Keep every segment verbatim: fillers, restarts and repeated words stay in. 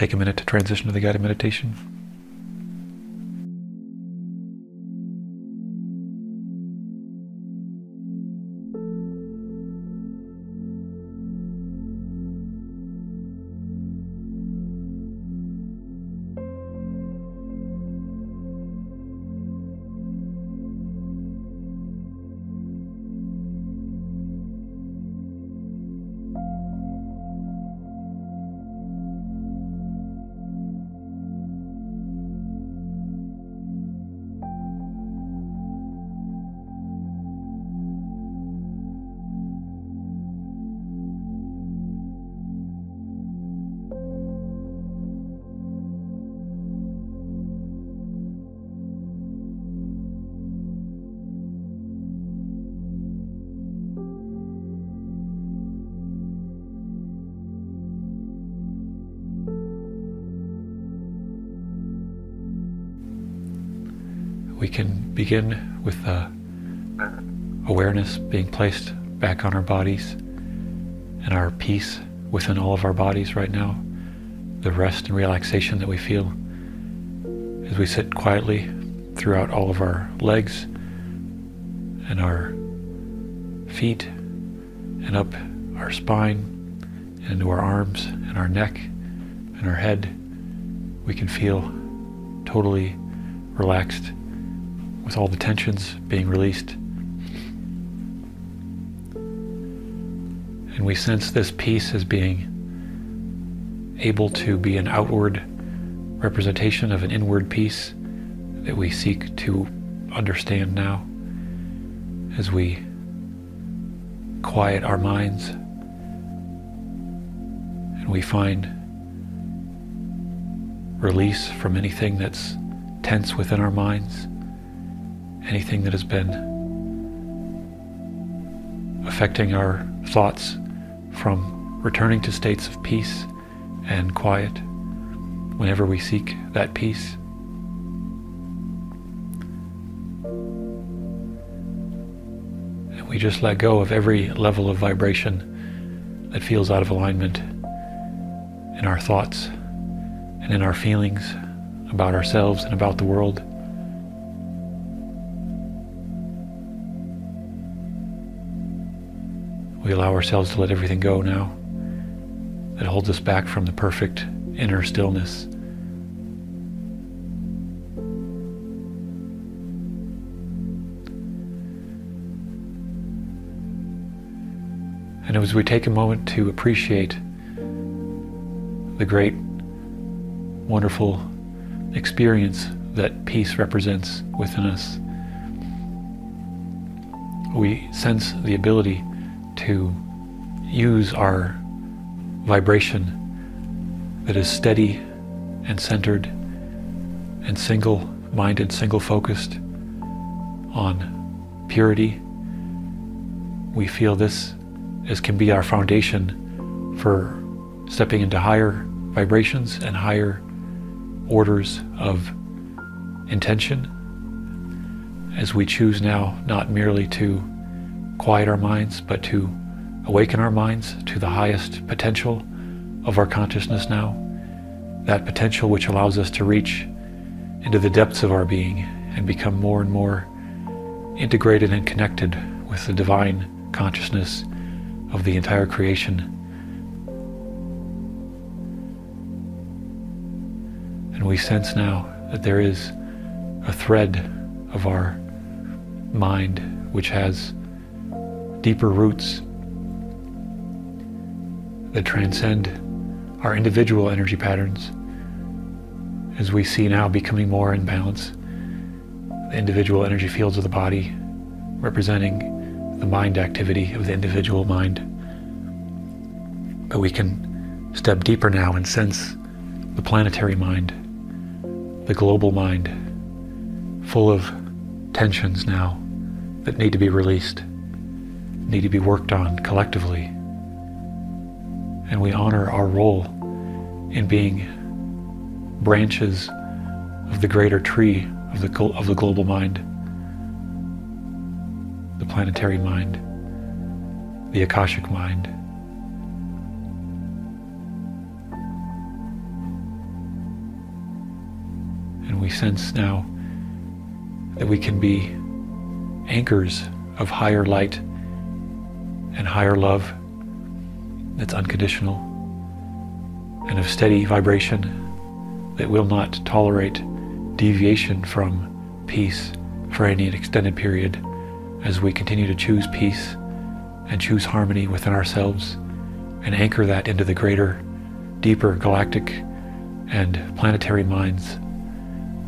Take a minute to transition to the guided meditation. We can begin with uh, awareness being placed back on our bodies and our peace within all of our bodies right now, the rest and relaxation that we feel as we sit quietly throughout all of our legs and our feet and up our spine and into our arms and our neck and our head. We can feel totally relaxed, with all the tensions being released. And we sense this peace as being able to be an outward representation of an inward peace that we seek to understand now as we quiet our minds and we find release from anything that's tense within our minds. Anything that has been affecting our thoughts from returning to states of peace and quiet whenever we seek that peace. And we just let go of every level of vibration that feels out of alignment in our thoughts and in our feelings about ourselves and about the world. We allow ourselves to let everything go now that holds us back from the perfect inner stillness. And as we take a moment to appreciate the great, wonderful experience that peace represents within us, we sense the ability to use our vibration that is steady and centered and single-minded, single-focused on purity. We feel this as can be our foundation for stepping into higher vibrations and higher orders of intention as we choose now not merely to quiet our minds, but to awaken our minds to the highest potential of our consciousness now, that potential which allows us to reach into the depths of our being and become more and more integrated and connected with the divine consciousness of the entire creation. And we sense now that there is a thread of our mind which has deeper roots that transcend our individual energy patterns, as we see now becoming more in balance, the individual energy fields of the body representing the mind activity of the individual mind. But we can step deeper now and sense the planetary mind, the global mind, full of tensions now that need to be released, need to be worked on collectively. And we honor our role in being branches of the greater tree of the, of the global mind, the planetary mind, the Akashic mind. and we sense now that we can be anchors of higher light and higher love that's unconditional, and of steady vibration that will not tolerate deviation from peace for any extended period, as we continue to choose peace and choose harmony within ourselves and anchor that into the greater, deeper galactic and planetary minds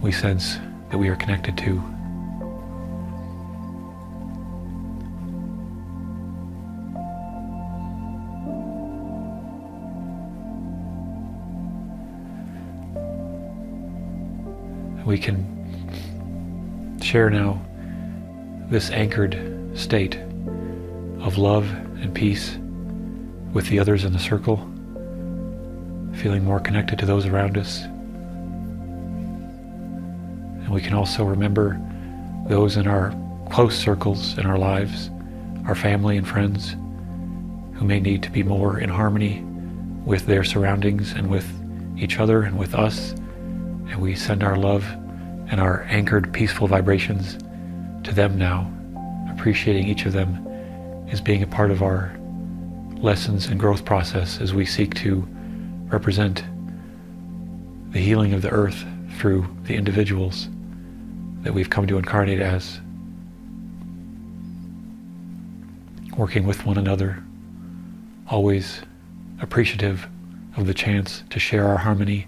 we sense that we are connected to. We can share now this anchored state of love and peace with the others in the circle, feeling more connected to those around us. And we can also remember those in our close circles in our lives, our family and friends, who may need to be more in harmony with their surroundings and with each other and with us. And we send our love and our anchored, peaceful vibrations to them now, appreciating each of them as being a part of our lessons and growth process as we seek to represent the healing of the earth through the individuals that we've come to incarnate as, working with one another, always appreciative of the chance to share our harmony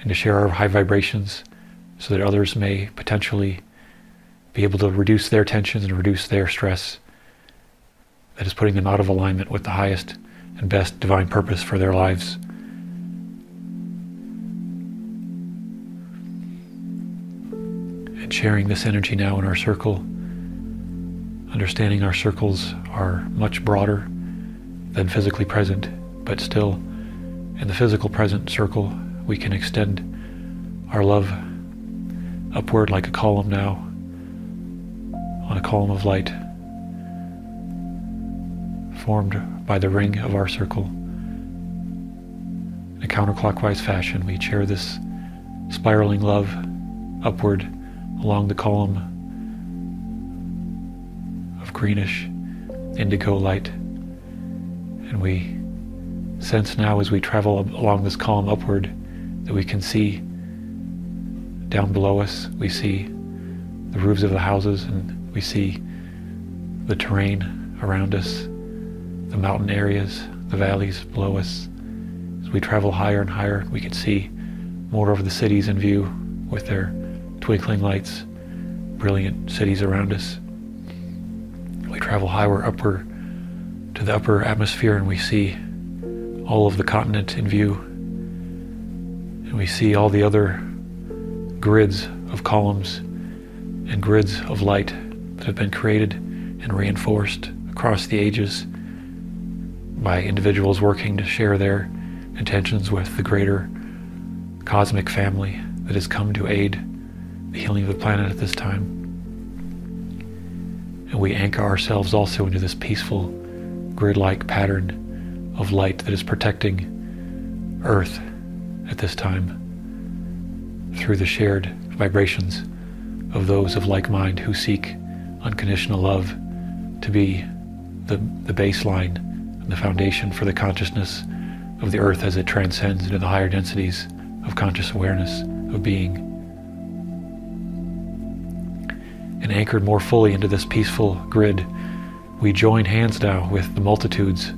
and to share our high vibrations so that others may potentially be able to reduce their tensions and reduce their stress that is putting them out of alignment with the highest and best divine purpose for their lives. And sharing this energy now in our circle, understanding our circles are much broader than physically present, but still in the physical present circle, we can extend our love upward like a column now, on a column of light formed by the ring of our circle. In a counterclockwise fashion, we share this spiraling love upward along the column of greenish indigo light, and we sense now as we travel along this column upward that we can see down below us. We see the roofs of the houses, and we see the terrain around us, the mountain areas, the valleys below us. As we travel higher and higher, we can see more of the cities in view with their twinkling lights, brilliant cities around us. We travel higher upper to the upper atmosphere, and we see all of the continent in view. And we see all the other grids of columns and grids of light that have been created and reinforced across the ages by individuals working to share their intentions with the greater cosmic family that has come to aid the healing of the planet at this time. And we anchor ourselves also into this peaceful grid-like pattern of light that is protecting Earth at this time, through the shared vibrations of those of like mind who seek unconditional love to be the, the baseline and the foundation for the consciousness of the earth as it transcends into the higher densities of conscious awareness of being. And anchored more fully into this peaceful grid, we join hands now with the multitudes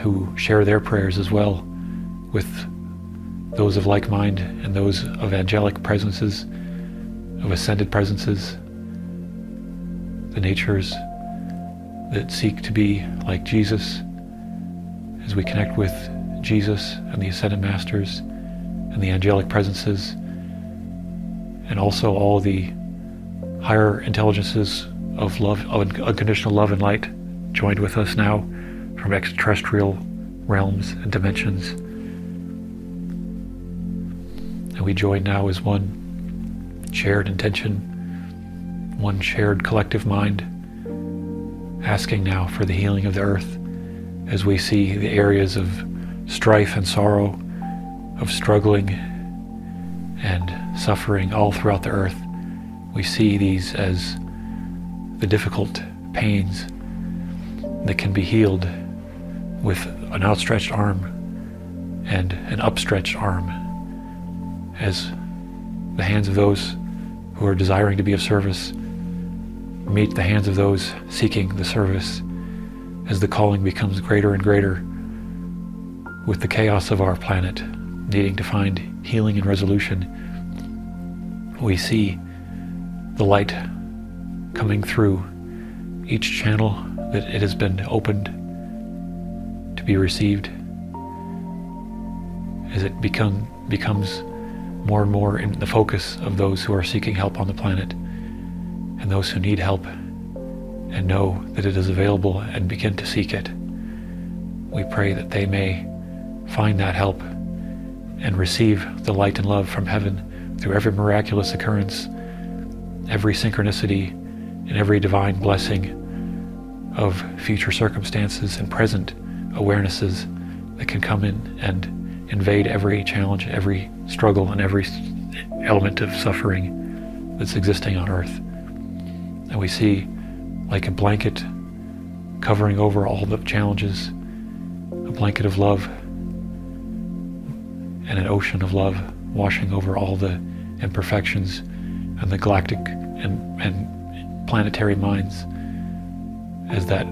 who share their prayers as well with those of like mind and those of angelic presences, of ascended presences, the natures that seek to be like Jesus, as we connect with Jesus and the ascended masters and the angelic presences, and also all the higher intelligences of love, of unconditional love and light, joined with us now from extraterrestrial realms and dimensions. And we join now as one shared intention, one shared collective mind, asking now for the healing of the earth as we see the areas of strife and sorrow, of struggling and suffering all throughout the earth. We see these as the difficult pains that can be healed with an outstretched arm and an upstretched arm as the hands of those who are desiring to be of service meet the hands of those seeking the service, as the calling becomes greater and greater with the chaos of our planet needing to find healing and resolution. We see the light coming through each channel that it has been opened to be received, as it become, becomes more and more in the focus of those who are seeking help on the planet and those who need help and know that it is available and begin to seek it. We pray that they may find that help and receive the light and love from heaven through every miraculous occurrence, every synchronicity, and every divine blessing of future circumstances and present awarenesses that can come in and invade every challenge, every struggle, and every element of suffering that's existing on earth. And we see, like a blanket covering over all the challenges, a blanket of love and an ocean of love washing over all the imperfections and the galactic and, and planetary minds, as that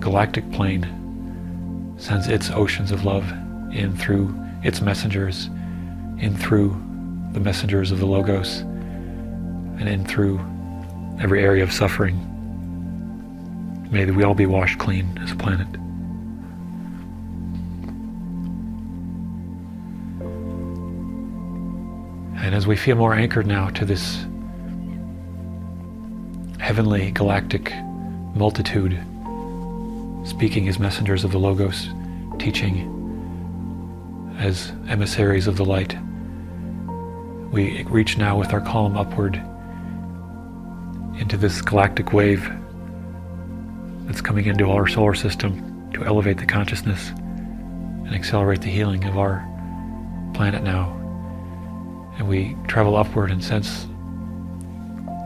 galactic plane sends its oceans of love in through its messengers, in through the messengers of the Logos, and in through every area of suffering. May we all be washed clean as a planet. And as we feel more anchored now to this heavenly galactic multitude speaking as messengers of the Logos, teaching as emissaries of the light, we reach now with our column upward into this galactic wave that's coming into our solar system to elevate the consciousness and accelerate the healing of our planet now. And we travel upward and sense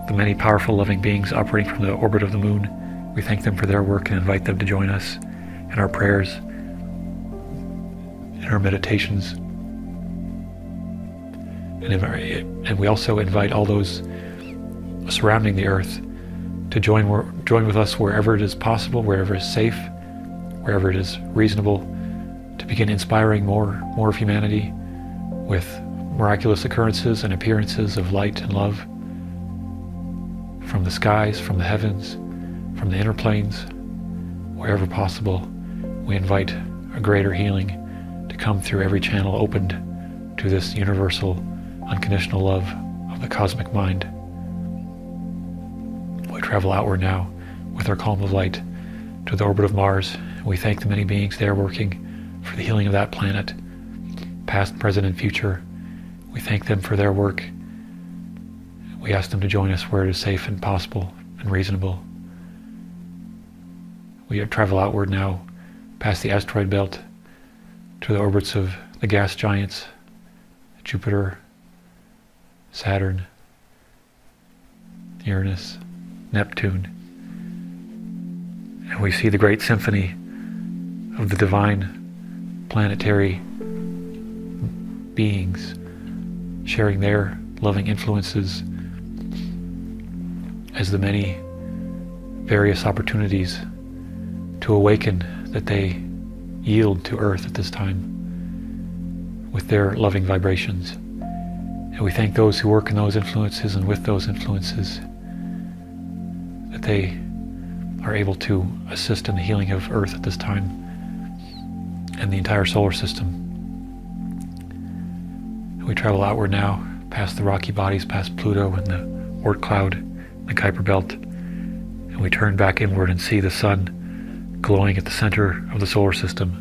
the many powerful loving beings operating from the orbit of the moon. We thank them for their work and invite them to join us in our prayers, in our meditations, and, in our, and we also invite all those surrounding the earth to join, join with us wherever it is possible, wherever it is safe, wherever it is reasonable, to begin inspiring more, more of humanity with miraculous occurrences and appearances of light and love from the skies, from the heavens, from the inner planes. Wherever possible, we invite a greater healing to come through every channel opened to this universal, unconditional love of the cosmic mind. We travel outward now with our column of light to the orbit of Mars. We thank the many beings there working for the healing of that planet, past, present, and future. We thank them for their work. We ask them to join us where it is safe and possible and reasonable. We travel outward now past the asteroid belt to the orbits of the gas giants, Jupiter, Saturn, Uranus, Neptune, and we see the great symphony of the divine planetary beings sharing their loving influences as the many various opportunities to awaken that they yield to Earth at this time with their loving vibrations. And we thank those who work in those influences and with those influences, that they are able to assist in the healing of Earth at this time and the entire solar system. We travel outward now past the rocky bodies, past Pluto and the Oort cloud, the Kuiper belt, and we turn back inward and see the sun glowing at the center of the solar system,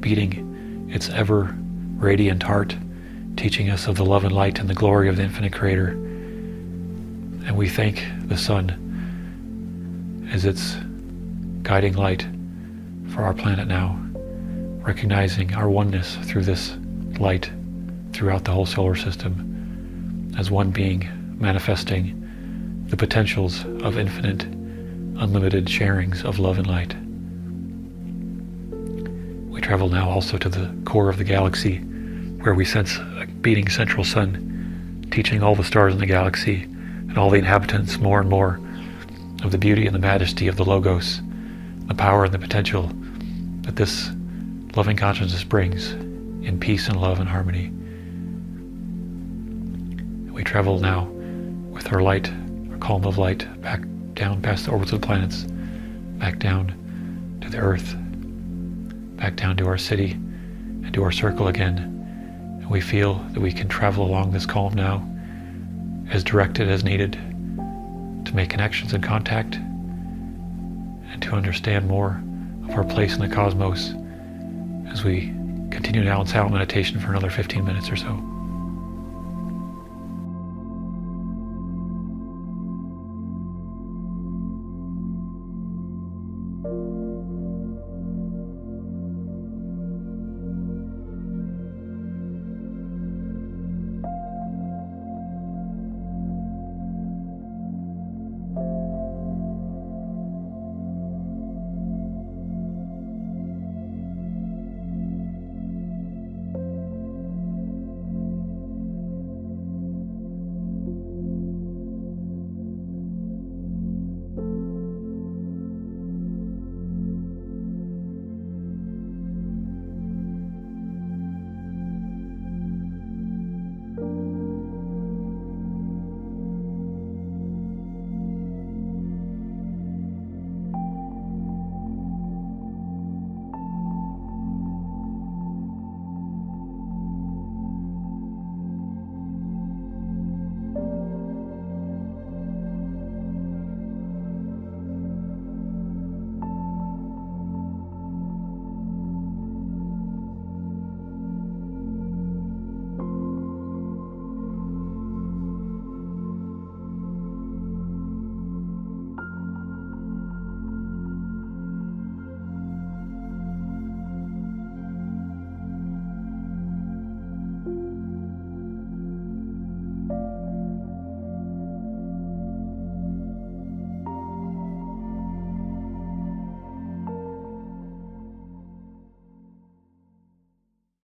beating its ever radiant heart, teaching us of the love and light and the glory of the infinite Creator. And we thank the sun as its guiding light for our planet now, recognizing our oneness through this light, throughout the whole solar system as one being manifesting the potentials of infinite, unlimited sharings of love and light. We travel now also to the core of the galaxy, where we sense a beating central sun, teaching all the stars in the galaxy and all the inhabitants more and more of the beauty and the majesty of the Logos, the power and the potential that this loving consciousness brings in peace and love and harmony. We travel now with our light, our column of light, back down past the orbits of the planets, back down to the Earth, back down to our city, and to our circle again. And we feel that we can travel along this column now, as directed as needed, to make connections and contact, and to understand more of our place in the cosmos as we continue now in silent meditation for another fifteen minutes or so.